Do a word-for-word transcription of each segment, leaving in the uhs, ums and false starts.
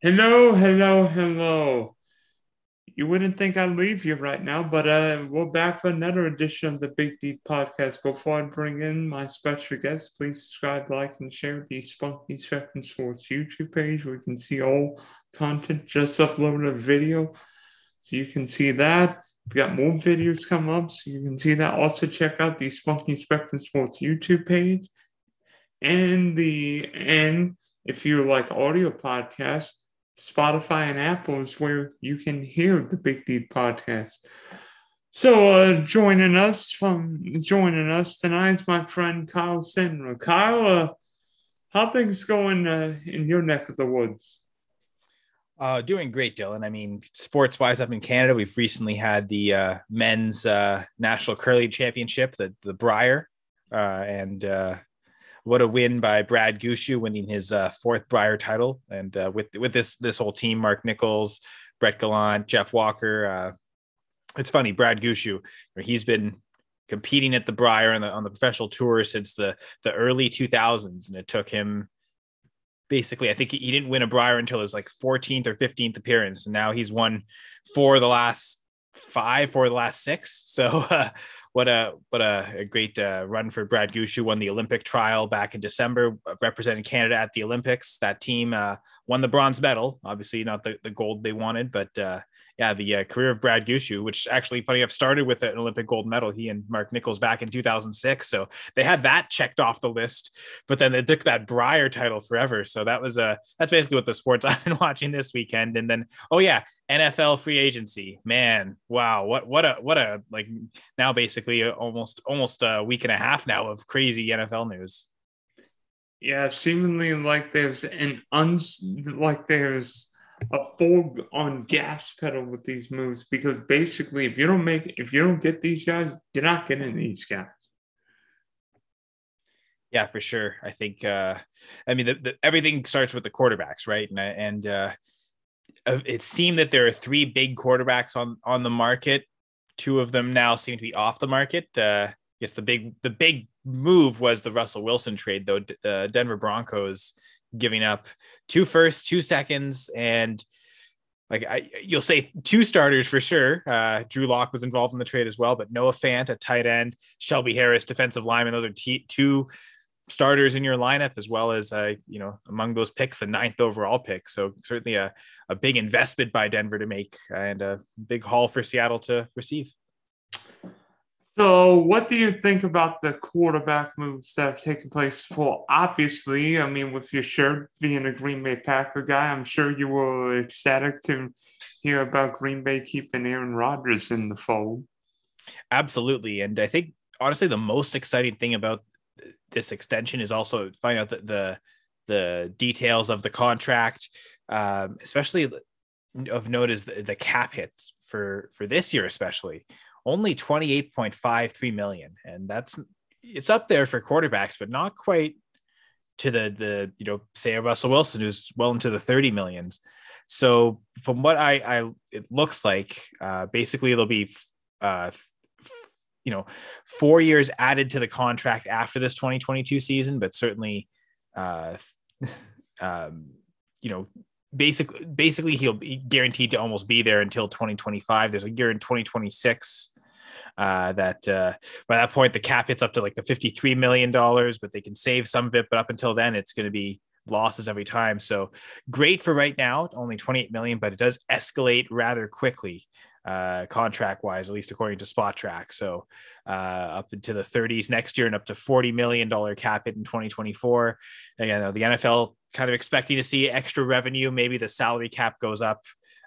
Hello, hello, hello. You wouldn't think I'd leave you right now, but uh, we're back for another edition of the Big D Podcast. Before I bring in my special guest, please subscribe, like, and share the Spunky Second Sports YouTube page where you can see all content. Just uploaded a video, so you can see that. We've got more videos coming up, so you can see that. Also, check out the Spunky Spectrum Sports YouTube page. And the and if you like audio podcasts, Spotify and Apple is where you can hear the Big D Podcast. So, uh, joining us from joining us tonight is my friend Kyle Senra. Kyle, uh, how things going uh, in your neck of the woods? Uh, doing great, Dylan. I mean, sports-wise up in Canada, we've recently had the uh, men's uh, National Curling Championship, the, the Brier, uh, and uh, what a win by Brad Gushue, winning his uh, fourth Brier title. And uh, with with this this whole team, Mark Nichols, Brett Gallant, Jeff Walker. Uh, it's funny, Brad Gushue, he's been competing at the Brier on the, on the professional tour since the, the early two thousands, and it took him... Basically, I think he didn't win a Brier until his like fourteenth or fifteenth appearance. And now he's won four of the last five, four of the last six. So uh, what a what a, a great uh, run for Brad Gushue. Won the Olympic trial back in December, represented Canada at the Olympics. That team uh, won the bronze medal, obviously not the, the gold they wanted. But uh, yeah, the uh, career of Brad Gushue, which actually, funny enough, started with an Olympic gold medal, he and Mark Nichols back in two thousand six. So they had that checked off the list, but then they took that Brier title forever. So that was a, uh, that's basically what the sports I've been watching this weekend. And then, oh yeah, N F L free agency, man. Wow. What, what a, what a, like now basically almost, almost a week and a half now of crazy N F L news. Yeah. Seemingly like there's an uns like there's, a full on gas pedal with these moves, because basically if you don't make if you don't get these guys, you're not getting these guys. Yeah, for sure. I think uh I mean the, the, everything starts with the quarterbacks, right? And and uh it seemed that there are three big quarterbacks on on the market. Two of them now seem to be off the market. Uh I guess the big the big move was the Russell Wilson trade, though. The uh, Denver Broncos giving up two firsts, two seconds, and like I, you'll say two starters for sure. Uh, Drew Lock was involved in the trade as well, but Noah Fant, a tight end, Shelby Harris, defensive lineman. Those are t- two starters in your lineup, as well as, uh, you know, among those picks, the ninth overall pick. So certainly a, a big investment by Denver to make, and a big haul for Seattle to receive. So what do you think about the quarterback moves that have taken place for? Obviously, I mean, with your shirt being a Green Bay Packer guy, I'm sure you were ecstatic to hear about Green Bay keeping Aaron Rodgers in the fold. Absolutely. And I think, honestly, the most exciting thing about this extension is also find out the, the, the details of the contract, um, especially of note is the, the cap hits for, for this year, especially. Only twenty-eight point five three million. And that's, it's up there for quarterbacks, but not quite to the, the, you know, say a Russell Wilson, who's well into the thirty millions. So from what I, I it looks like, uh, basically it'll be, uh, f- you know, four years added to the contract after this twenty twenty-two season, but certainly, uh, um, you know, basically, basically he'll be guaranteed to almost be there until twenty twenty-five. There's a year in twenty twenty-six. Uh, that uh, by that point, the cap hits up to like the fifty-three million dollars, but they can save some of it. But up until then, it's going to be losses every time. So great for right now, only twenty-eight million dollars, but it does escalate rather quickly, uh, contract wise, at least according to Spot Track. So uh, up into the thirties next year and up to forty million dollars cap hit in twenty twenty-four. Again, the N F L kind of expecting to see extra revenue. Maybe the salary cap goes up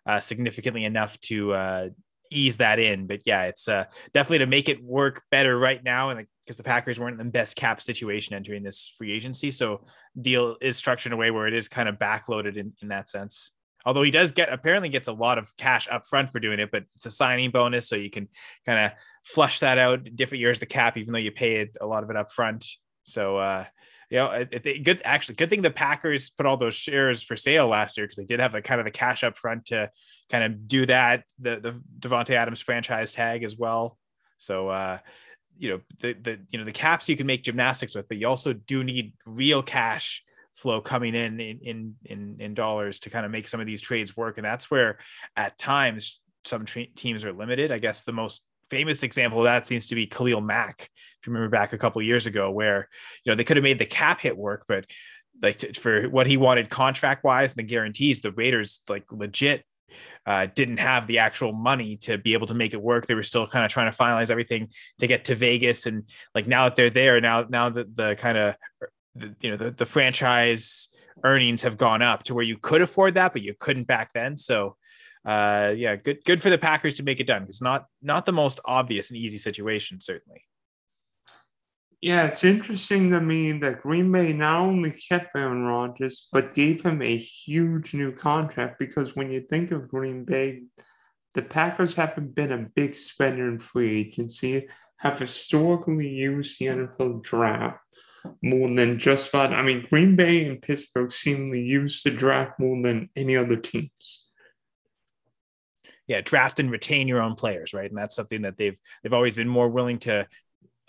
uh, significantly enough to uh, ease that in, but yeah, it's uh, definitely to make it work better right now, and because the, the Packers weren't in the best cap situation entering this free agency, so deal is structured in a way where it is kind of backloaded in, in that sense. Although he does get apparently gets a lot of cash up front for doing it, but it's a signing bonus, so you can kind of flush that out different years the cap, even though you pay a lot of it up front. So uh, you know, it, it, good actually good thing the Packers put all those shares for sale last year, because they did have the kind of the cash up front to kind of do that, the the Davante Adams franchise tag as well. So uh, you know, the the you know the caps you can make gymnastics with, but you also do need real cash flow coming in in, in, in, in dollars to kind of make some of these trades work. And that's where at times some tra- teams are limited. I guess the most famous example of that seems to be Khalil Mack. If you remember back a couple of years ago, where, you know, they could have made the cap hit work, but like to, for what he wanted contract wise and the guarantees, the Raiders like legit uh, didn't have the actual money to be able to make it work. They were still kind of trying to finalize everything to get to Vegas. And like, now that they're there now, now that the kind of, you know, the, the franchise earnings have gone up to where you could afford that, but you couldn't back then. So uh, yeah, good, good for the Packers to make it done. It's not, not the most obvious and easy situation, certainly. Yeah, it's interesting to me that Green Bay not only kept Aaron Rodgers, but gave him a huge new contract, because when you think of Green Bay, the Packers haven't been a big spender in free agency, have historically used the N F L draft more than just about. I mean, Green Bay and Pittsburgh seemingly use the draft more than any other teams. Yeah, draft and retain your own players, right? And that's something that they've they've always been more willing to,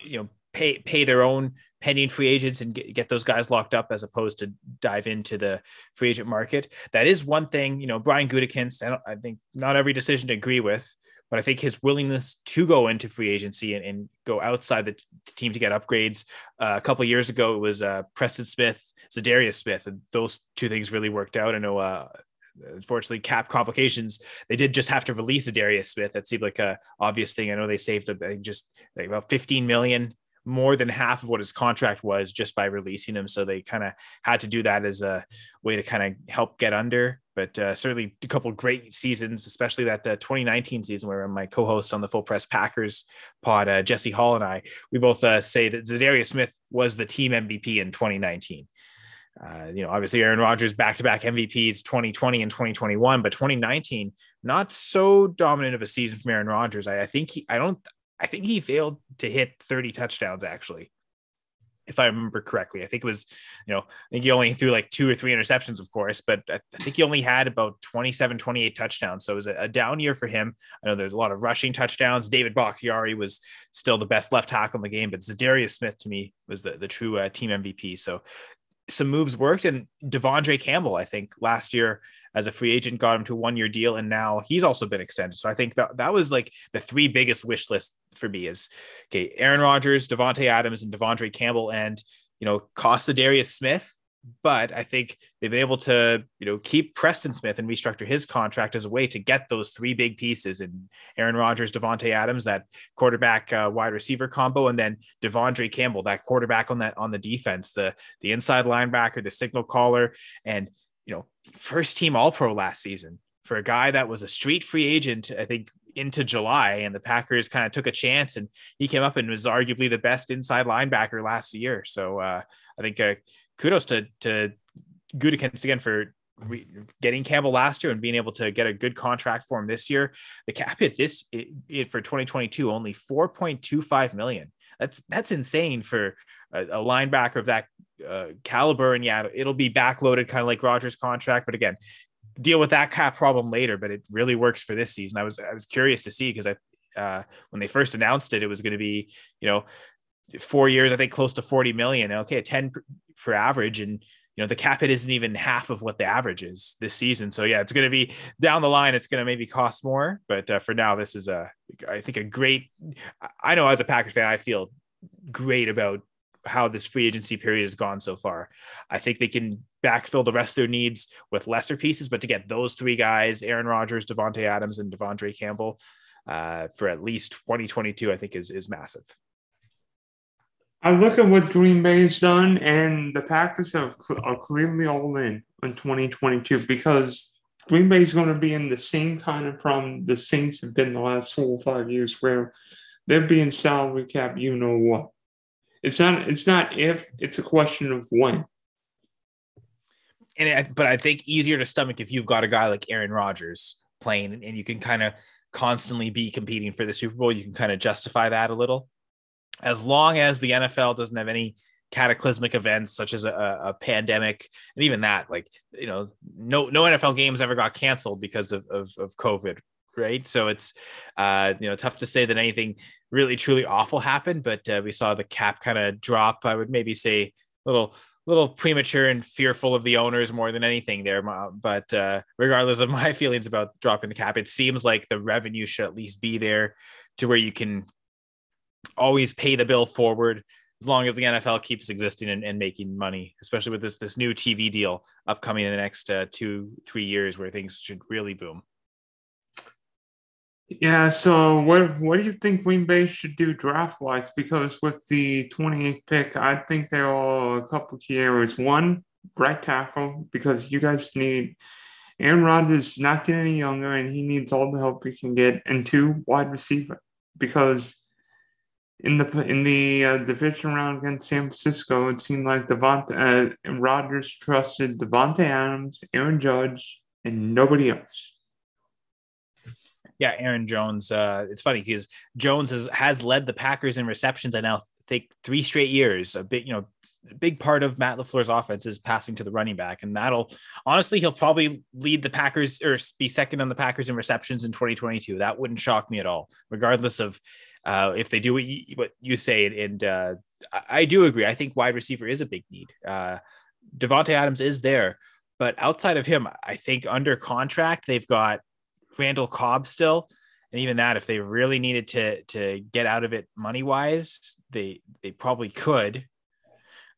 you know, pay pay their own pending free agents and get, get those guys locked up, as opposed to dive into the free agent market. That is one thing, you know, Brian Gutekunst, I, don't, I think not every decision to agree with, but I think his willingness to go into free agency and, and go outside the t- team to get upgrades. Uh, a couple of years ago, it was uh, Preston Smith, Zadarius Smith, and those two things really worked out. I know, uh, unfortunately, cap complications, they did just have to release Zadarius Smith. That seemed like a obvious thing. I know they saved up just like about fifteen million dollars, more than half of what his contract was, just by releasing him. So they kind of had to do that as a way to kind of help get under, but uh, certainly a couple of great seasons, especially that uh, twenty nineteen season where my co-host on the Full Press Packers pod, uh, Jesse Hall, and I, we both uh, say that Zadarius Smith was the team M V P in twenty nineteen. Uh, you know, obviously Aaron Rodgers back-to-back M V Ps twenty twenty and twenty twenty-one, but twenty nineteen, not so dominant of a season from Aaron Rodgers. I, I think he, I don't, I think he failed to hit thirty touchdowns, actually, if I remember correctly. I think it was, you know, I think he only threw like two or three interceptions, of course, but I think he only had about twenty-seven, twenty-eight touchdowns. So it was a, a down year for him. I know there's a lot of rushing touchdowns. David Bakhtiari was still the best left tackle in the game, but Zadarius Smith to me was the, the true uh, team M V P. So some moves worked, and De'Vondre Campbell, I think last year as a free agent, got him to a one-year deal, and now he's also been extended. So I think that that was like the three biggest wish lists for me is, okay, Aaron Rodgers, Davante Adams, and De'Vondre Campbell, and, you know, cost Zadarius Smith. But I think they've been able to, you know, keep Preston Smith and restructure his contract as a way to get those three big pieces, and Aaron Rodgers, Davante Adams, that quarterback uh, wide receiver combo, and then De'Vondre Campbell, that quarterback on that on the defense, the the inside linebacker, the signal caller, and, you know, first team All-Pro last season for a guy that was a street free agent, I think, into July, and the Packers kind of took a chance, and he came up and was arguably the best inside linebacker last year. So uh, I think uh, kudos to, to Gutekunst again for re- getting Campbell last year and being able to get a good contract for him this year. The cap hit this it, it for twenty twenty-two, only four point two five million. That's, that's insane for a, a linebacker of that uh, caliber. And yeah, it'll be backloaded kind of like Rodgers' contract, but again, deal with that cap problem later, but it really works for this season. I was, I was curious to see, because I, uh, when they first announced it, it was going to be, you know, four years, I think close to forty million. Okay. A ten per, per average. And, you know, the cap hit isn't even half of what the average is this season. So yeah, it's going to be down the line. It's going to maybe cost more, but uh, for now, this is a, I think a great, I know as a Packers fan, I feel great about how this free agency period has gone so far. I think they can backfill the rest of their needs with lesser pieces, but to get those three guys, Aaron Rodgers, Davante Adams, and De'Vondre Campbell, uh, for at least twenty twenty-two, I think is, is massive. I look at what Green Bay has done, and the Packers have, are clearly all in on twenty twenty-two, because Green Bay is going to be in the same kind of problem the Saints have been the last four or five years, where they're being salary cap, you know what. It's not, it's not if, it's a question of when. And it, but I think easier to stomach if you've got a guy like Aaron Rodgers playing, and you can kind of constantly be competing for the Super Bowl. You can kind of justify that a little. As long as the N F L doesn't have any cataclysmic events such as a, a pandemic, and even that, like, you know, no no N F L games ever got canceled because of of, of COVID, right? So it's uh, you know, tough to say that anything really truly awful happened, but uh, we saw the cap kind of drop. I would maybe say a little little premature and fearful of the owners more than anything there. But uh, regardless of my feelings about dropping the cap, it seems like the revenue should at least be there to where you can always pay the bill forward as long as the N F L keeps existing and, and making money, especially with this, this new T V deal upcoming in the next uh, two, three years where things should really boom. Yeah. So what, what do you think Green Bay should do draft wise? Because with the twenty-eighth pick, I think there are a couple key areas. One, right tackle, because you guys need Aaron Rodgers not getting any younger and he needs all the help he can get. And two, wide receiver, because in the, in the uh, division round against San Francisco, it seemed like Davante uh, Rodgers trusted Davante Adams, Aaron Judge, and nobody else. Yeah, Aaron Jones. Uh, it's funny because Jones has, has led the Packers in receptions. I now think three straight years. A big, you know, a big part of Matt LaFleur's offense is passing to the running back, and that'll honestly he'll probably lead the Packers or be second on the Packers in receptions in twenty twenty-two. That wouldn't shock me at all, regardless of uh, if they do what you, what you say. And uh, I do agree. I think wide receiver is a big need. Uh, Davante Adams is there, but outside of him, I think under contract they've got Randall Cobb still, and even that, if they really needed to to get out of it money wise, they they probably could.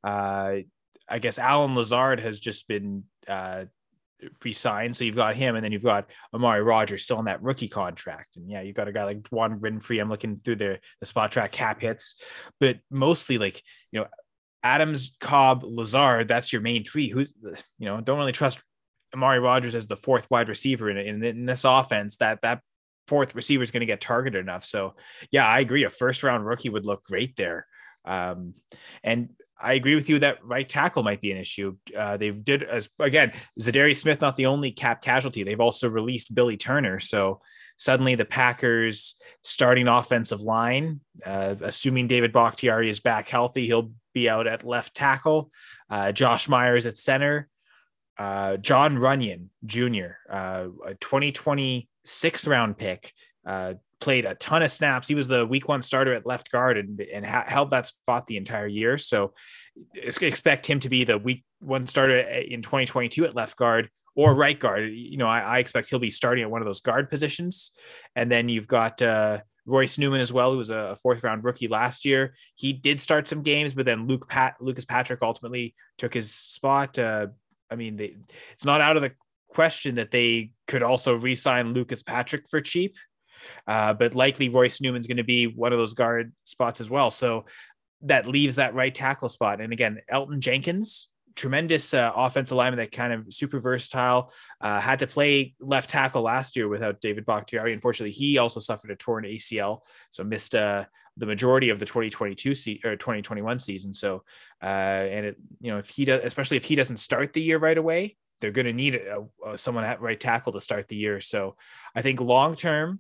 Uh, I guess Alan Lazard has just been uh, re-signed, so you've got him, and then you've got Amari Rogers still on that rookie contract, and yeah, you've got a guy like Dwan Winfrey. I'm looking through the the spot track cap hits, but mostly like you know Adams, Cobb, Lazard. That's your main three. Who's you know don't really trust Amari Rogers as the fourth wide receiver in, in, in this offense, that that fourth receiver is going to get targeted enough. So yeah, I agree. A first round rookie would look great there. Um, and I agree with you that right tackle might be an issue. Uh, they did as again, Zadarius Smith, not the only cap casualty. They've also released Billy Turner. So suddenly the Packers starting offensive line, uh, assuming David Bakhtiari is back healthy, he'll be out at left tackle, uh, Josh Myers at center, Uh, John Runyon Junior, uh, a twenty twenty sixth round pick, uh, played a ton of snaps. He was the week one starter at left guard and, and ha- held that spot the entire year. So expect him to be the week one starter in twenty twenty-two at left guard or right guard. You know, I, I expect he'll be starting at one of those guard positions. And then you've got uh, Royce Newman as well, who was a fourth round rookie last year. He did start some games, but then Luke Pat Lucas Patrick ultimately took his spot. Uh, I mean, they, it's not out of the question that they could also re-sign Lucas Patrick for cheap, uh, but likely Royce Newman's going to be one of those guard spots as well. So that leaves that right tackle spot. And again, Elton Jenkins, tremendous uh, offensive lineman that kind of super versatile, uh, had to play left tackle last year without David Bakhtiari. Unfortunately, he also suffered a torn A C L, so missed uh, the majority of the twenty twenty-two se- or twenty twenty-one season. So, uh, and it, you know, if he does, especially if he doesn't start the year right away, they're going to need a, a, someone at right tackle to start the year. So I think long-term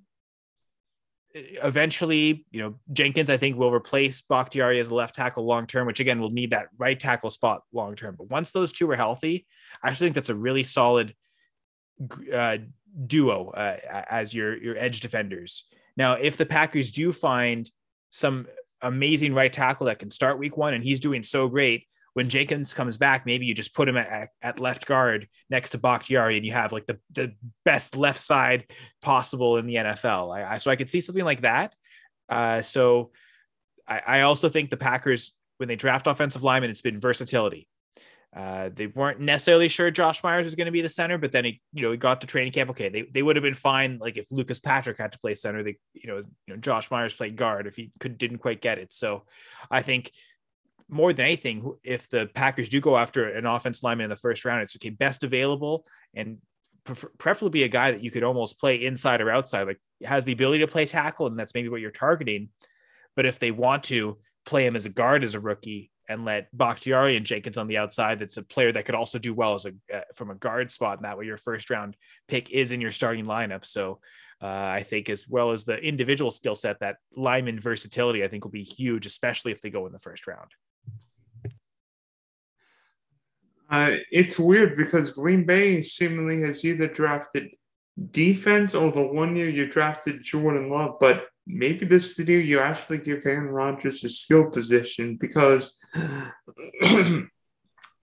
eventually, you know, Jenkins, I think will replace Bakhtiari as a left tackle long-term, which again, will need that right tackle spot long-term. But once those two are healthy, I actually think that's a really solid uh, duo uh, as your, your edge defenders. Now, if the Packers do find some amazing right tackle that can start week one, and he's doing so great, when Jenkins comes back, maybe you just put him at, at left guard next to Bakhtiari and you have like the, the best left side possible in the N F L. I, I, so I could see something like that. Uh, so I, I also think the Packers, when they draft offensive linemen, it's been versatility. Uh, they weren't necessarily sure Josh Myers was going to be the center, but then he, you know, he got to training camp. Okay. They, they would have been fine. Like if Lucas Patrick had to play center, they, you know, you know, Josh Myers played guard if he could, didn't quite get it. So I think more than anything, if the Packers do go after an offense lineman in the first round, it's okay. Best available and prefer, preferably a guy that you could almost play inside or outside, like has the ability to play tackle. And that's maybe what you're targeting. But if they want to play him as a guard, as a rookie, and let Bakhtiari and Jenkins on the outside, that's a player that could also do well as a uh, from a guard spot. And that way your first round pick is in your starting lineup. So uh, I think as well as the individual skill set, that lineman versatility, I think will be huge, especially if they go in the first round. Uh, it's weird because Green Bay seemingly has either drafted defense or the one year you drafted Jordan Love, but maybe this is the deal you actually give Aaron Rodgers a skill position because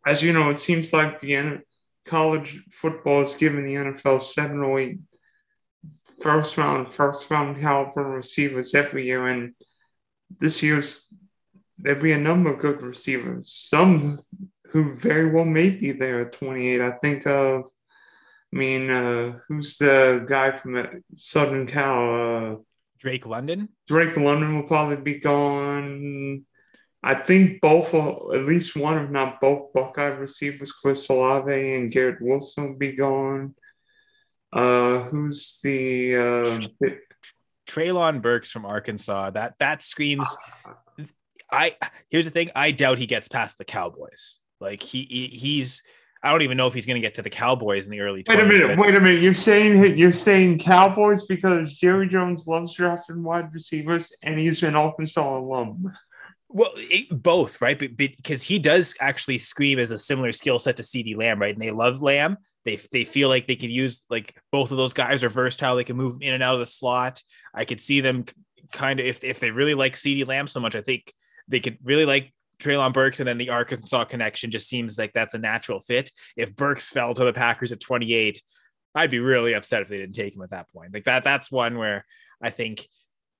as you know, it seems like the college football is giving the N F L seven or eight first round, first round caliber receivers every year. And this year's, there'll be a number of good receivers, some who very well may be there at twenty-eight. I think of, I mean, uh, who's the guy from Southern Cal? Uh, Drake London? Drake London will probably be gone. I think both, at least one, if not both, Buckeye receivers, Chris Olave and Garrett Wilson, will be gone. Uh, who's the uh, – Treylon Burks from Arkansas. That that screams – I here's the thing. I doubt he gets past the Cowboys. Like, he, he he's – I don't even know if he's going to get to the Cowboys in the early twenties. Wait a minute. But... Wait a minute. You're saying, you're saying Cowboys because Jerry Jones loves drafting wide receivers and he's an Arkansas alum. Well, it, both, right? But, because he does actually scream as a similar skill set to CeeDee Lamb, right? And they love Lamb. They they feel like they could use, like, both of those guys are versatile. They can move in and out of the slot. I could see them kind of, if, if they really like CeeDee Lamb so much, I think they could really like Treylon Burks, and then the Arkansas connection just seems like that's a natural fit. If Burks fell to the Packers at twenty-eight, I'd be really upset if they didn't take him at that point. Like, that that's one where I think,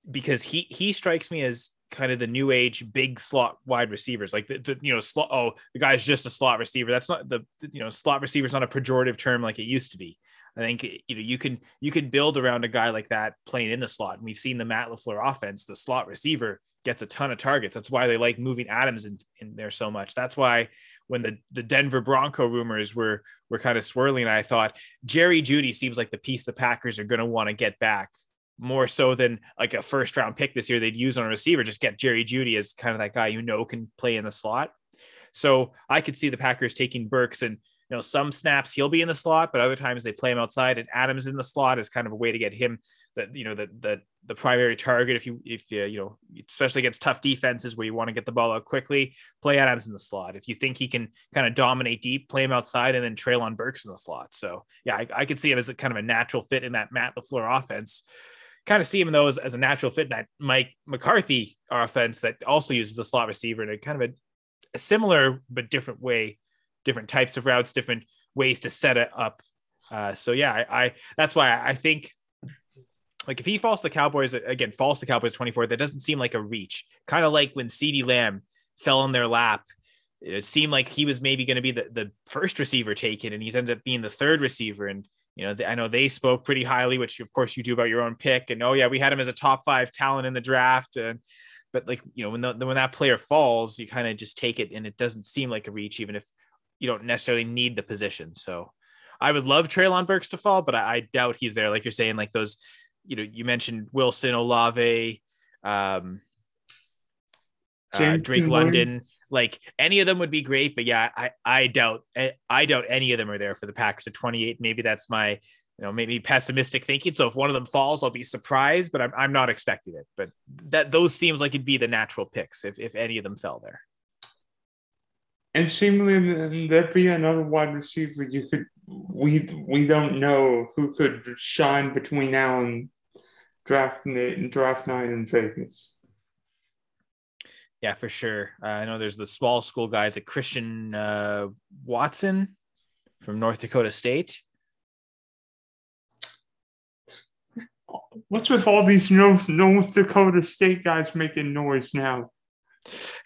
because he he strikes me as kind of the new age big slot wide receivers, like the, the you know slot oh the guy's just a slot receiver. That's not the you know slot receiver is not a pejorative term like it used to be. I think you know you can you can build around a guy like that playing in the slot, and we've seen the Matt LaFleur offense, the slot receiver gets a ton of targets. That's why they like moving Adams in, in there so much. That's why when the the Denver Bronco rumors were were kind of swirling, I thought Jerry Jeudy seems like the piece the Packers are going to want to get back, more so than like a first round pick this year they'd use on a receiver. Just get Jerry Jeudy as kind of that guy, you know, can play in the slot. So I could see the Packers taking Burks, and, you know, some snaps he'll be in the slot, but other times they play him outside, and Adams in the slot is kind of a way to get him that, you know, the, the, the primary target. If you, if you, you know, especially against tough defenses where you want to get the ball out quickly, play Adams in the slot. If you think he can kind of dominate deep, play him outside, and then Treylon Burks in the slot. So yeah, I, I could see him as a kind of a natural fit in that Matt LaFleur offense. Kind of see him in those as a natural fit in that Mike McCarthy offense that also uses the slot receiver in a kind of a, a similar but different way, different types of routes, different ways to set it up. Uh, so yeah, I, I that's why I think, like, if he falls to the Cowboys again, falls to the Cowboys twenty-four, that doesn't seem like a reach. Kind of like when CeeDee Lamb fell on their lap, it seemed like he was maybe going to be the, the first receiver taken, and he's ended up being the third receiver. And you know, I know they spoke pretty highly, which of course you do about your own pick. And, oh yeah, we had him as a top five talent in the draft. And, but like, you know, when the, when that player falls, you kind of just take it, and it doesn't seem like a reach, even if you don't necessarily need the position. So I would love Treylon Burks to fall, but I, I doubt he's there. Like you're saying, like those, you know, you mentioned Wilson, Olave, um, uh, Drake London, like any of them would be great, but yeah, I, I doubt, I, I doubt any of them are there for the Packers at twenty-eight. Maybe that's my, you know, maybe pessimistic thinking. So if one of them falls, I'll be surprised, but I'm, I'm not expecting it, but that those seems like it'd be the natural picks if, if any of them fell there. And seemingly there'd be another wide receiver you could, we, we don't know who could shine between now and draft night and draft night in Vegas. Yeah, for sure. Uh, I know there's the small school guys, like Christian uh, Watson from North Dakota State. What's with all these North, North Dakota State guys making noise now?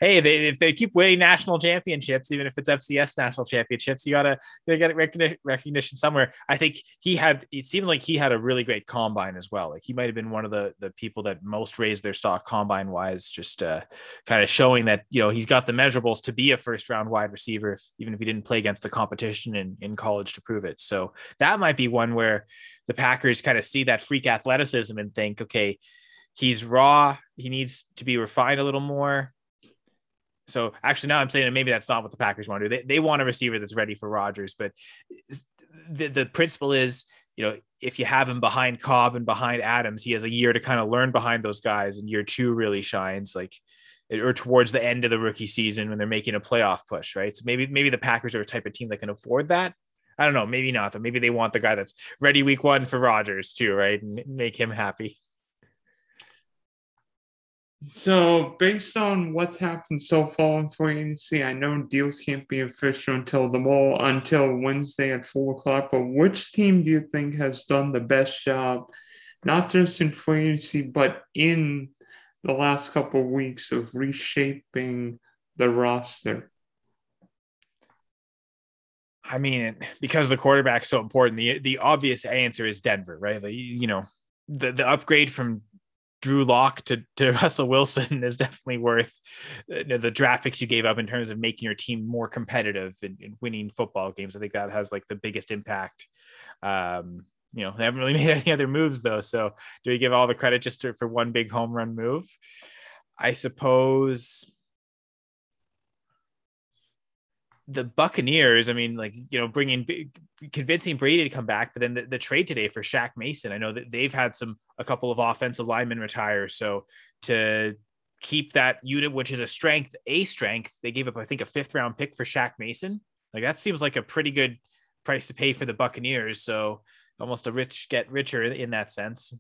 Hey, they, if they keep winning national championships, even if it's F C S national championships, you gotta, you gotta get recognition somewhere. I think he had, it seemed like he had a really great combine as well. Like he might have been one of the the people that most raised their stock combine wise, just uh, kind of showing that, you know, he's got the measurables to be a first round wide receiver, if, even if he didn't play against the competition in, in college to prove it. So that might be one where the Packers kind of see that freak athleticism and think, okay, he's raw. He needs to be refined a little more. So actually now I'm saying that maybe that's not what the Packers want to do. They, they want a receiver that's ready for Rodgers, but the, the principle is, you know, if you have him behind Cobb and behind Adams, he has a year to kind of learn behind those guys, and year two really shines, like, or towards the end of the rookie season when they're making a playoff push, right? So maybe, maybe the Packers are a type of team that can afford that. I don't know. Maybe not, but maybe they want the guy that's ready week one for Rodgers too, right? And make him happy. So, based on what's happened so far in free agency, I know deals can't be official until the mall, until Wednesday at four o'clock, but which team do you think has done the best job, not just in free agency, but in the last couple of weeks of reshaping the roster? I mean, because the quarterback's so important, the the obvious answer is Denver, right? Like, you know, the, the upgrade from Drew Lock to, to Russell Wilson is definitely worth you know, the draft picks you gave up in terms of making your team more competitive and, and winning football games. I think that has like the biggest impact. Um, you know, they haven't really made any other moves though. So do we give all the credit just to, for one big home run move? I suppose the Buccaneers, I mean, like, you know, bringing convincing Brady to come back, but then the, the trade today for Shaq Mason, I know that they've had some, a couple of offensive linemen retire. So to keep that unit, which is a strength, a strength, they gave up, I think a fifth round pick for Shaq Mason. Like that seems like a pretty good price to pay for the Buccaneers. So almost a rich get richer in that sense.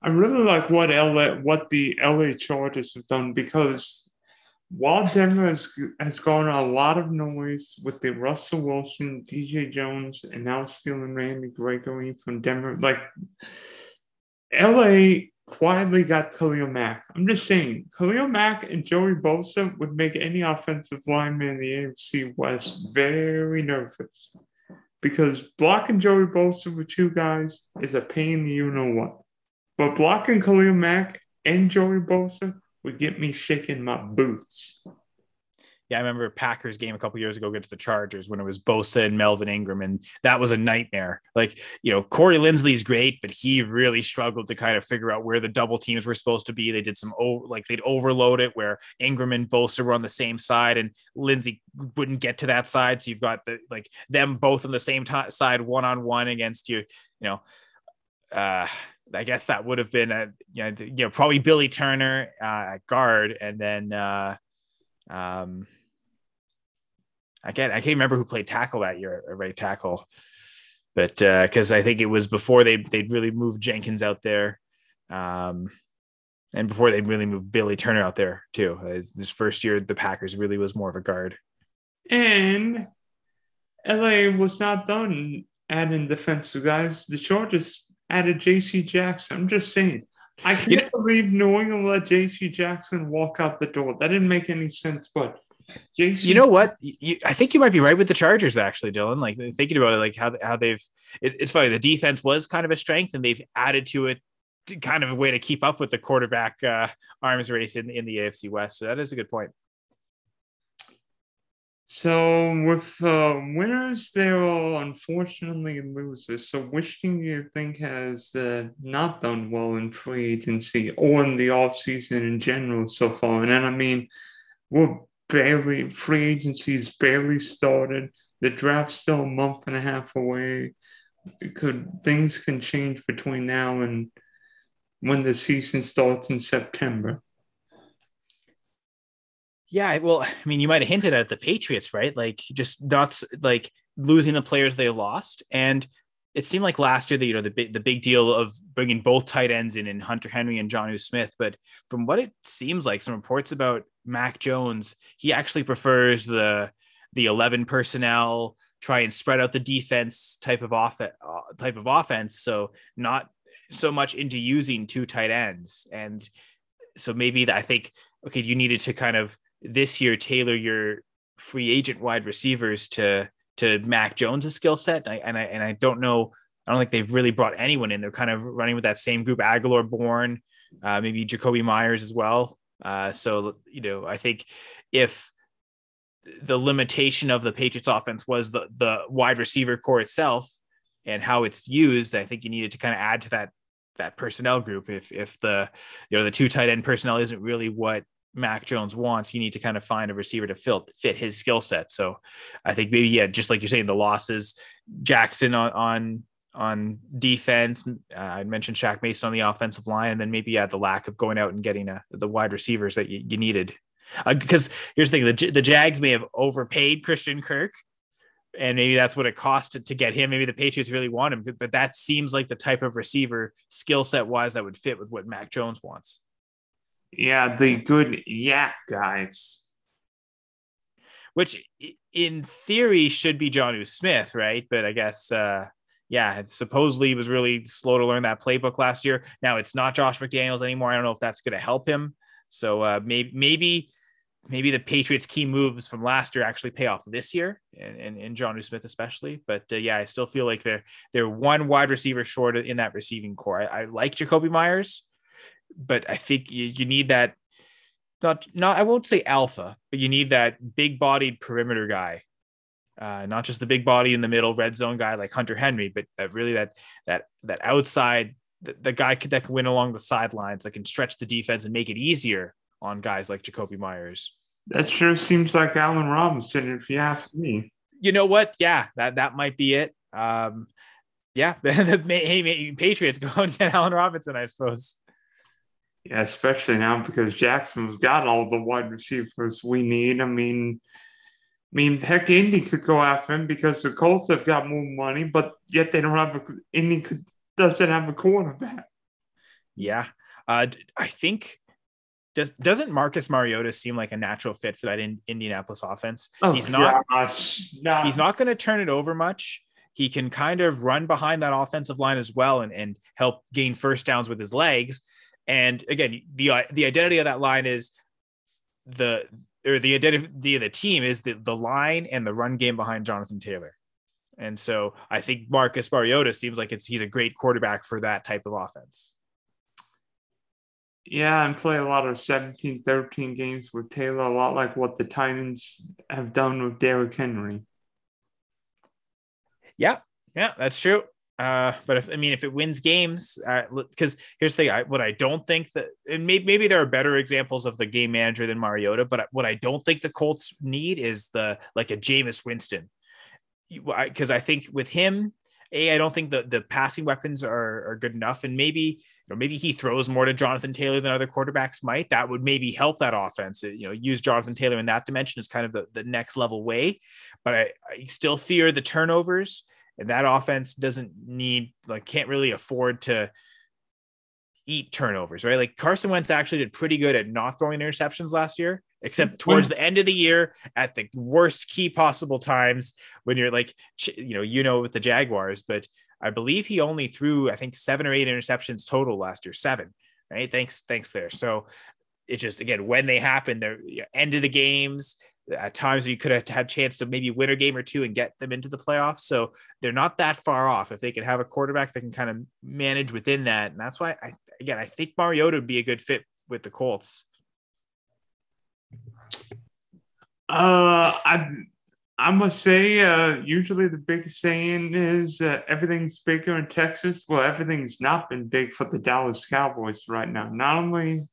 I really like what L A, what the L A Chargers have done, because while Denver has, has gone a lot of noise with the Russell Wilson, D J Jones, and now stealing Randy Gregory from Denver, like L A quietly got Khalil Mack. I'm just saying, Khalil Mack and Joey Bosa would make any offensive lineman in the A F C West very nervous, because blocking Joey Bosa with two guys is a pain you know what. But blocking Khalil Mack and Joey Bosa would get me shaking my boots. Yeah, I remember a Packers game a couple years ago against the Chargers when it was Bosa and Melvin Ingram, and that was a nightmare. Like, you know, Corey Linsley's great, but he really struggled to kind of figure out where the double teams were supposed to be. They did some, like, they'd overload it where Ingram and Bosa were on the same side, and Lindsey wouldn't get to that side. So you've got the like them both on the same t- side, one on one against you. You know, uh, I guess that would have been a you know, the, you know probably Billy Turner uh, at guard, and then uh, um. I can't, I can't remember who played tackle that year, right tackle, but uh, cause I think it was before they, they'd really moved Jenkins out there. Um, and before they really moved Billy Turner out there too. This first year, the Packers really was more of a guard. And L A was not done adding defensive guys. The Chargers added J C Jackson. I'm just saying, I can't you know, believe New England let J C Jackson walk out the door. That didn't make any sense, but J C. You know what? You, I think you might be right with the Chargers, actually, Dylan. Like thinking about it, like how how they've it, it's funny. The defense was kind of a strength, and they've added to it, kind of a way to keep up with the quarterback uh, arms race in in the A F C West. So that is a good point. So with uh, winners, there are unfortunately losers. So which team do you think has uh, not done well in free agency or in the offseason in general so far? And then I mean, we're barely, free agency's barely started. The draft's still a month and a half away. It could things can change between now and when the season starts in September. Yeah, well, I mean, you might have hinted at the Patriots, right? Like just not like losing the players they lost, and it seemed like last year that you know the big the big deal of bringing both tight ends in, in Hunter Henry and Jonnu Smith. But from what it seems like, some reports about Mac Jones, he actually prefers the the eleven personnel, try and spread out the defense type of off uh, type of offense. So not so much into using two tight ends, and so maybe that I think okay, you needed to kind of this year tailor your free agent wide receivers to. to Mac Jones' skill set. And I, and I, and I don't know, I don't think they've really brought anyone in. They're kind of running with that same group, Aguilar, Bourne, uh, maybe Jacoby Myers as well. Uh, so, you know, I think if the limitation of the Patriots offense was the, the wide receiver core itself and how it's used, I think you needed to kind of add to that, that personnel group. If, if the, you know, the two tight end personnel isn't really what Mac Jones wants, you need to kind of find a receiver to fill, fit his skill set. So I think maybe, yeah, just like you're saying, the losses, Jackson on, on, on defense. Uh, I mentioned Shaq Mason on the offensive line, and then maybe yeah, the lack of going out and getting a, the wide receivers that you, you needed. Uh, because here's the thing, the, the Jags may have overpaid Christian Kirk, and maybe that's what it costed to get him. Maybe the Patriots really want him, but that seems like the type of receiver skill set wise that would fit with what Mac Jones wants. Yeah, the good yak guys. Which in theory should be Jonnu Smith, right? But I guess, uh, yeah, supposedly he was really slow to learn that playbook last year. Now it's not Josh McDaniels anymore. I don't know if that's going to help him. So uh, maybe, maybe, maybe the Patriots' key moves from last year actually pay off this year, and and, and Jonnu Smith especially. But uh, yeah, I still feel like they're they're one wide receiver short in that receiving core. I, I like Jacoby Myers, but I think you, you need that. Not, not, I won't say alpha, but you need that big-bodied perimeter guy, uh, not just the big body in the middle red zone guy like Hunter Henry, but that really that that that outside, the, the guy could, that can win along the sidelines, that can stretch the defense and make it easier on guys like Jacoby Myers. That sure seems like Allen Robinson, if you ask me. You know what? Yeah, that that might be it. Um, yeah, the hey, Patriots, go and get Allen Robinson, I suppose. Yeah, especially now because Jackson's got all the wide receivers we need. I mean, I mean, heck, Indy could go after him because the Colts have got more money, but yet they don't have a Indy could, doesn't have a cornerback. Yeah, uh, I think does doesn't Marcus Mariota seem like a natural fit for that in, Indianapolis offense? Oh, he's not. Gosh, no. He's not going to turn it over much. He can kind of run behind that offensive line as well and and help gain first downs with his legs. And again, the the identity of that line is the or the identity of the team is the, the line and the run game behind Jonathan Taylor. And so I think Marcus Mariota seems like it's he's a great quarterback for that type of offense. Yeah, and play a lot of seventeen thirteen games with Taylor, a lot like what the Titans have done with Derrick Henry. Yeah, yeah, that's true. Uh, but if, I mean, if it wins games, because uh, here's the thing, I, what I don't think that, and maybe, maybe there are better examples of the game manager than Mariota, but what I don't think the Colts need is the, like a Jameis Winston. Because I, I think with him, A, I don't think the, the passing weapons are, are good enough. And maybe, you know, maybe he throws more to Jonathan Taylor than other quarterbacks might. That would maybe help that offense, you know, use Jonathan Taylor in that dimension is kind of the, the next level way. But I, I still fear the turnovers. And that offense doesn't need, like, can't really afford to eat turnovers, right? Like Carson Wentz actually did pretty good at not throwing interceptions last year, except towards the end of the year at the worst key possible times when you're like, you know, you know, with the Jaguars, but I believe he only threw, I think seven or eight interceptions total last year, seven, right? Thanks. Thanks there. So it's just, again, when they happen, they're end of the games, at times you could have had a chance to maybe win a game or two and get them into the playoffs. So they're not that far off. If they can have a quarterback that can kind of manage within that. And that's why I, again, I think Mariota would be a good fit with the Colts. Uh, I, I must say, uh, usually the big saying is uh, everything's bigger in Texas. Well, everything's not been big for the Dallas Cowboys right now. Not only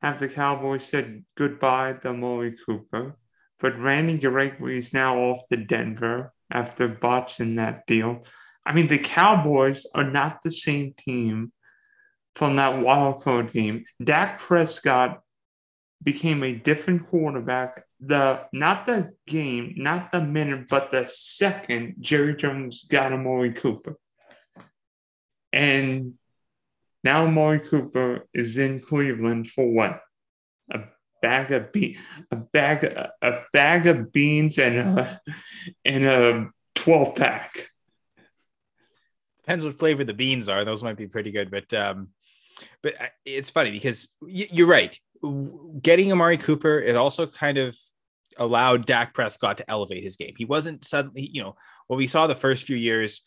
have the Cowboys said goodbye to Amari Cooper, but Randy Gregory is now off to Denver after botching that deal. I mean, the Cowboys are not the same team from that wild card game. Dak Prescott became a different quarterback. The not the game, not the minute, but the second Jerry Jones got Amari Cooper. And now Amari Cooper is in Cleveland for what? A bag of be- a bag a, a bag of beans and a and a twelve pack. Depends what flavor the beans are. Those might be pretty good, but um, but it's funny because you're right. Getting Amari Cooper, it also kind of allowed Dak Prescott to elevate his game. He wasn't suddenly, you know, what we saw the first few years.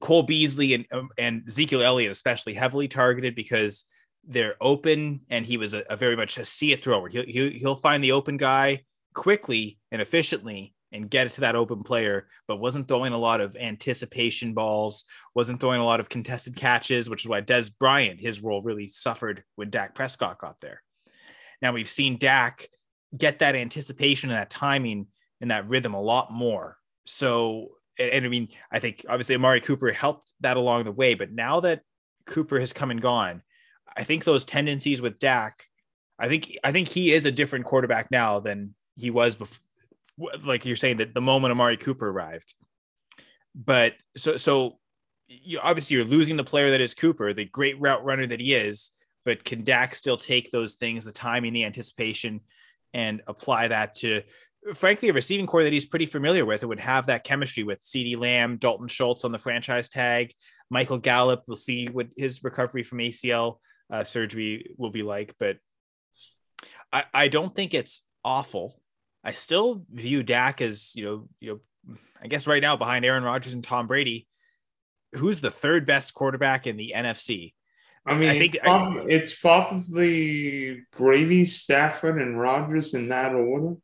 Cole Beasley and and Ezekiel Elliott especially heavily targeted because they're open, and he was a, a very much a see it thrower. He'll, he'll he'll find the open guy quickly and efficiently and get it to that open player, but wasn't throwing a lot of anticipation balls, wasn't throwing a lot of contested catches, which is why Dez Bryant, his role really suffered when Dak Prescott got there. Now we've seen Dak get that anticipation and that timing and that rhythm a lot more. So, and, and I mean, I think obviously Amari Cooper helped that along the way, but now that Cooper has come and gone, I think those tendencies with Dak, I think, I think he is a different quarterback now than he was before, like you're saying, that the moment Amari Cooper arrived. But so, so you obviously you're losing the player that is Cooper, the great route runner that he is, but can Dak still take those things, the timing, the anticipation, and apply that to, frankly, a receiving core that he's pretty familiar with? It would have that chemistry with CeeDee Lamb, Dalton Schultz on the franchise tag, Michael Gallup. We'll see what his recovery from A C L uh, surgery will be like, but I, I don't think it's awful. I still view Dak as, you know, you know, I guess right now behind Aaron Rodgers and Tom Brady, who's the third best quarterback in the N F C. I mean, I think it's probably, it's probably Brady, Stafford, and Rodgers in that order.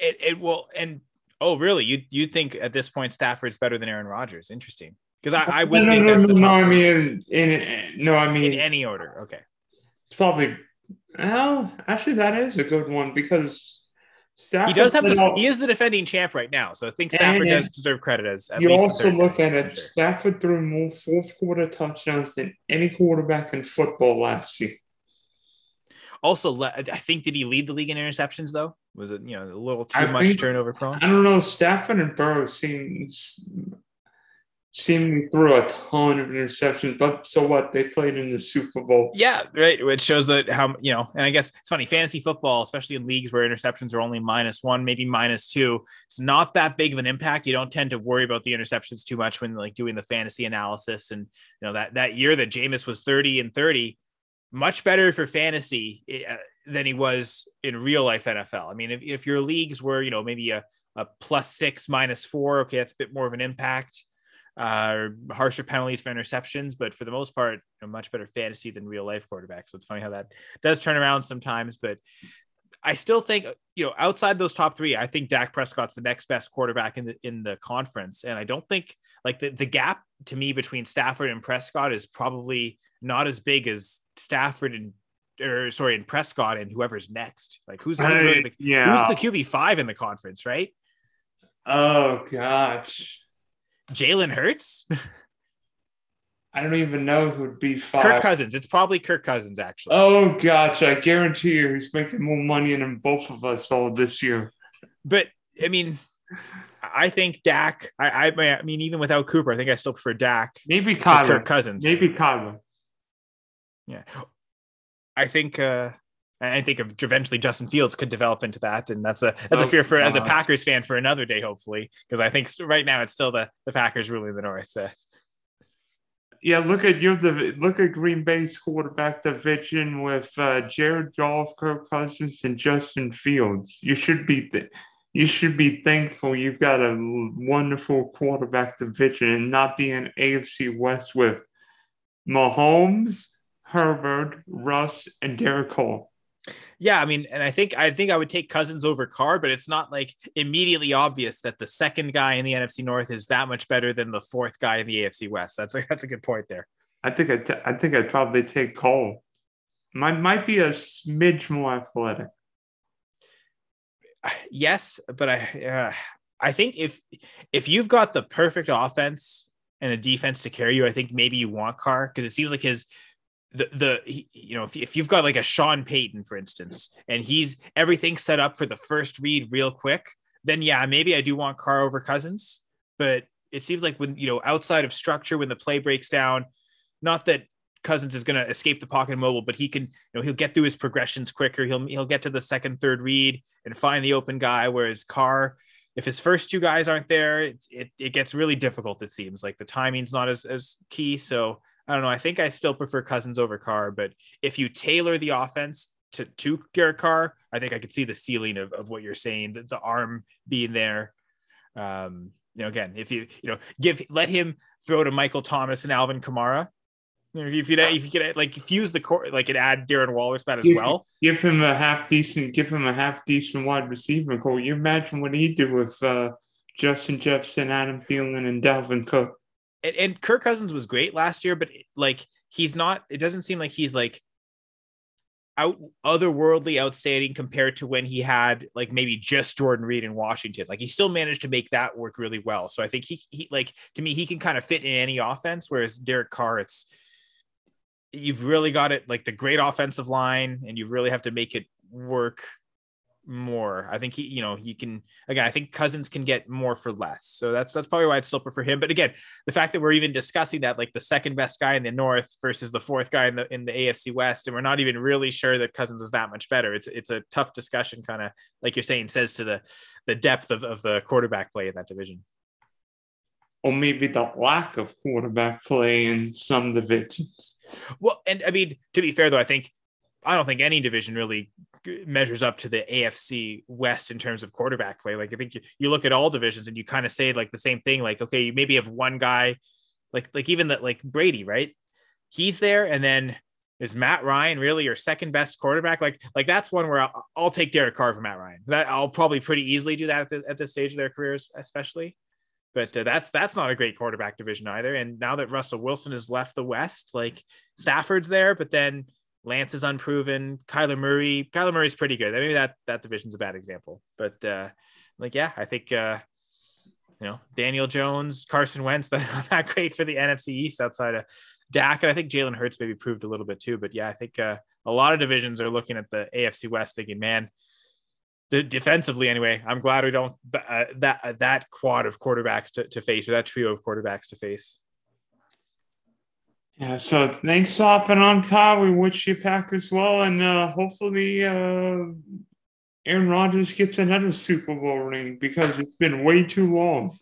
It, it will, and oh, really? You you think at this point Stafford's better than Aaron Rodgers? Interesting, because I, I would no, think no, that's no, the top. No, I mean, in, in no, I mean in any order. Okay, it's probably. Well, actually, that is a good one because Stafford. He does have this. He is the defending champ right now, so I think Stafford does deserve credit as. At you least also look at it. Sure. Stafford threw more fourth quarter touchdowns than any quarterback in football last year. Also, I think did he lead the league in interceptions though? Was it, you know, a little too I much think, turnover prone? I don't know. Stafford and Burks seem seemingly threw a ton of interceptions, but so what? They played in the Super Bowl. Yeah, right. Which shows that how, you know, and I guess it's funny, fantasy football, especially in leagues where interceptions are only minus one, maybe minus two, it's not that big of an impact. You don't tend to worry about the interceptions too much when like doing the fantasy analysis. And you know, that that year that Jameis was thirty and thirty. Much better for fantasy uh, than he was in real life N F L. I mean, if, if your leagues were, you know, maybe a, a plus six, minus four, okay, that's a bit more of an impact, uh, or harsher penalties for interceptions, but for the most part, a much better fantasy than real life quarterbacks. So it's funny how that does turn around sometimes, but I still think, you know, outside those top three, I think Dak Prescott's the next best quarterback in the, in the conference. And I don't think like the, the gap to me between Stafford and Prescott is probably not as big as Stafford and or sorry and Prescott and whoever's next. Like who's, who's, I, the, yeah. who's the Q B five in the conference, right? Oh gosh, Jalen Hurts. I don't even know who'd be five. Kirk Cousins. It's probably Kirk Cousins actually. Oh gosh, I guarantee you he's making more money than both of us all this year. But I mean, I think Dak. I I, I mean, even without Cooper, I think I still prefer Dak. Maybe Kyler. Kirk Cousins. Maybe Kyler. Yeah, I think uh, I think of eventually Justin Fields could develop into that, and that's a that's oh, a fear for uh, as a Packers fan for another day, hopefully, because I think right now it's still the, the Packers ruling the North. Uh, yeah, look at your look at Green Bay's quarterback division with uh, Jared Goff, Kirk Cousins, and Justin Fields. You should be th- you should be thankful you've got a wonderful quarterback division and not be in A F C West with Mahomes, Herbert, Russ, and Derek Cole. Yeah, I mean, and I think I think I would take Cousins over Carr, but it's not like immediately obvious that the second guy in the N F C North is that much better than the fourth guy in the A F C West. That's a, that's a good point there. I think I, t- I think I'd probably take Cole. Mine might be a smidge more athletic. Yes, but I uh, I think if if you've got the perfect offense and the defense to carry you, I think maybe you want Carr because it seems like his. The, the you know, if, if you've got like a Sean Payton, for instance, and he's everything set up for the first read real quick, then yeah, maybe I do want Carr over Cousins. But it seems like when, you know, outside of structure, when the play breaks down, not that Cousins is going to escape the pocket mobile, but he can, you know, he'll get through his progressions quicker. He'll, he'll get to the second, third read and find the open guy. Whereas Carr, if his first two guys aren't there, it's, it, it gets really difficult. It seems like the timing's not as, as key. So I don't know. I think I still prefer Cousins over Carr, but if you tailor the offense to, to Garrett Carr, I think I could see the ceiling of, of what you're saying, the, the arm being there. Um, you know, again, if you, you know, give, let him throw to Michael Thomas and Alvin Kamara. You know, if you, if you could like fuse the core, like and add Darren Waller to that as give, well. Give him a half decent, give him a half decent wide receiver. Cole, you imagine what he did with uh, Justin Jefferson, Adam Thielen, and Dalvin Cook. And Kirk Cousins was great last year, but like he's not, it doesn't seem like he's like out otherworldly outstanding compared to when he had like maybe just Jordan Reed in Washington. Like he still managed to make that work really well. So I think he, he like, to me, he can kind of fit in any offense. Whereas Derek Carr, it's, you've really got it like the great offensive line and you really have to make it work more. I think he, you know, he can, again, I think Cousins can get more for less. So that's, that's probably why it's Silper for him. But again, the fact that we're even discussing that, like the second best guy in the North versus the fourth guy in the, in the A F C West. And we're not even really sure that Cousins is that much better. It's, it's a tough discussion, kind of like you're saying, says to the, the depth of, of the quarterback play in that division. Or maybe the lack of quarterback play in some divisions. Well, and I mean, to be fair though, I think, I don't think any division really measures up to the A F C West in terms of quarterback play. Like I think you, you look at all divisions and you kind of say like the same thing, like, okay, you maybe have one guy, like, like even that, like Brady, right? He's there. And then is Matt Ryan really your second best quarterback? Like, like that's one where I'll, I'll take Derek Carr for Matt Ryan. That I'll probably pretty easily do that at, the, at this stage of their careers, especially. But uh, that's, that's not a great quarterback division either. And now that Russell Wilson has left the West, like Stafford's there, but then Lance is unproven. Kyler Murray, Kyler Murray's pretty good. I mean, that, that division's a bad example, but uh, like, yeah, I think, uh, you know, Daniel Jones, Carson Wentz, that's not great for the N F C East outside of Dak. And I think Jalen Hurts maybe proved a little bit too, but yeah, I think uh, a lot of divisions are looking at the A F C West thinking, man, the defensively anyway, I'm glad we don't uh, that, uh, that quad of quarterbacks to, to face, or that trio of quarterbacks to face. Yeah, so thanks for hopping on, Kyle. We wish you Packers well, and uh, hopefully uh, Aaron Rodgers gets another Super Bowl ring because it's been way too long.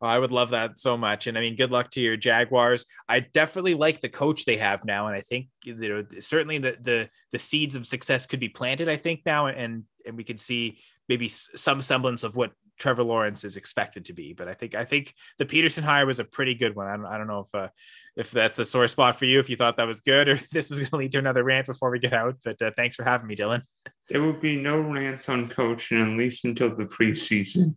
Oh, I would love that so much. And I mean, good luck to your Jaguars. I definitely like the coach they have now, and I think you know, certainly the, the the seeds of success could be planted, I think, now, and and we could see maybe some semblance of what Trevor Lawrence is expected to be, but I think I think the Peterson hire was a pretty good one. I don't I don't know if uh, if that's a sore spot for you, if you thought that was good, or this is going to lead to another rant before we get out. But uh, thanks for having me, Dylan. There will be no rants on coaching, at least until the preseason.